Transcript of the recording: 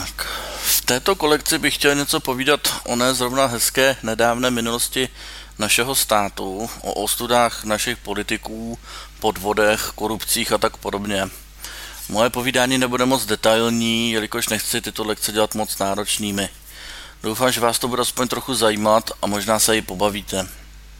Tak, v této kolekci bych chtěl něco povídat o ne zrovna hezké nedávné minulosti našeho státu, o ostudách našich politiků, podvodech, korupcích a tak podobně. Moje povídání nebude moc detailní, jelikož nechci tyto lekce dělat moc náročnými. Doufám, že vás to bude aspoň trochu zajímat a možná se i pobavíte.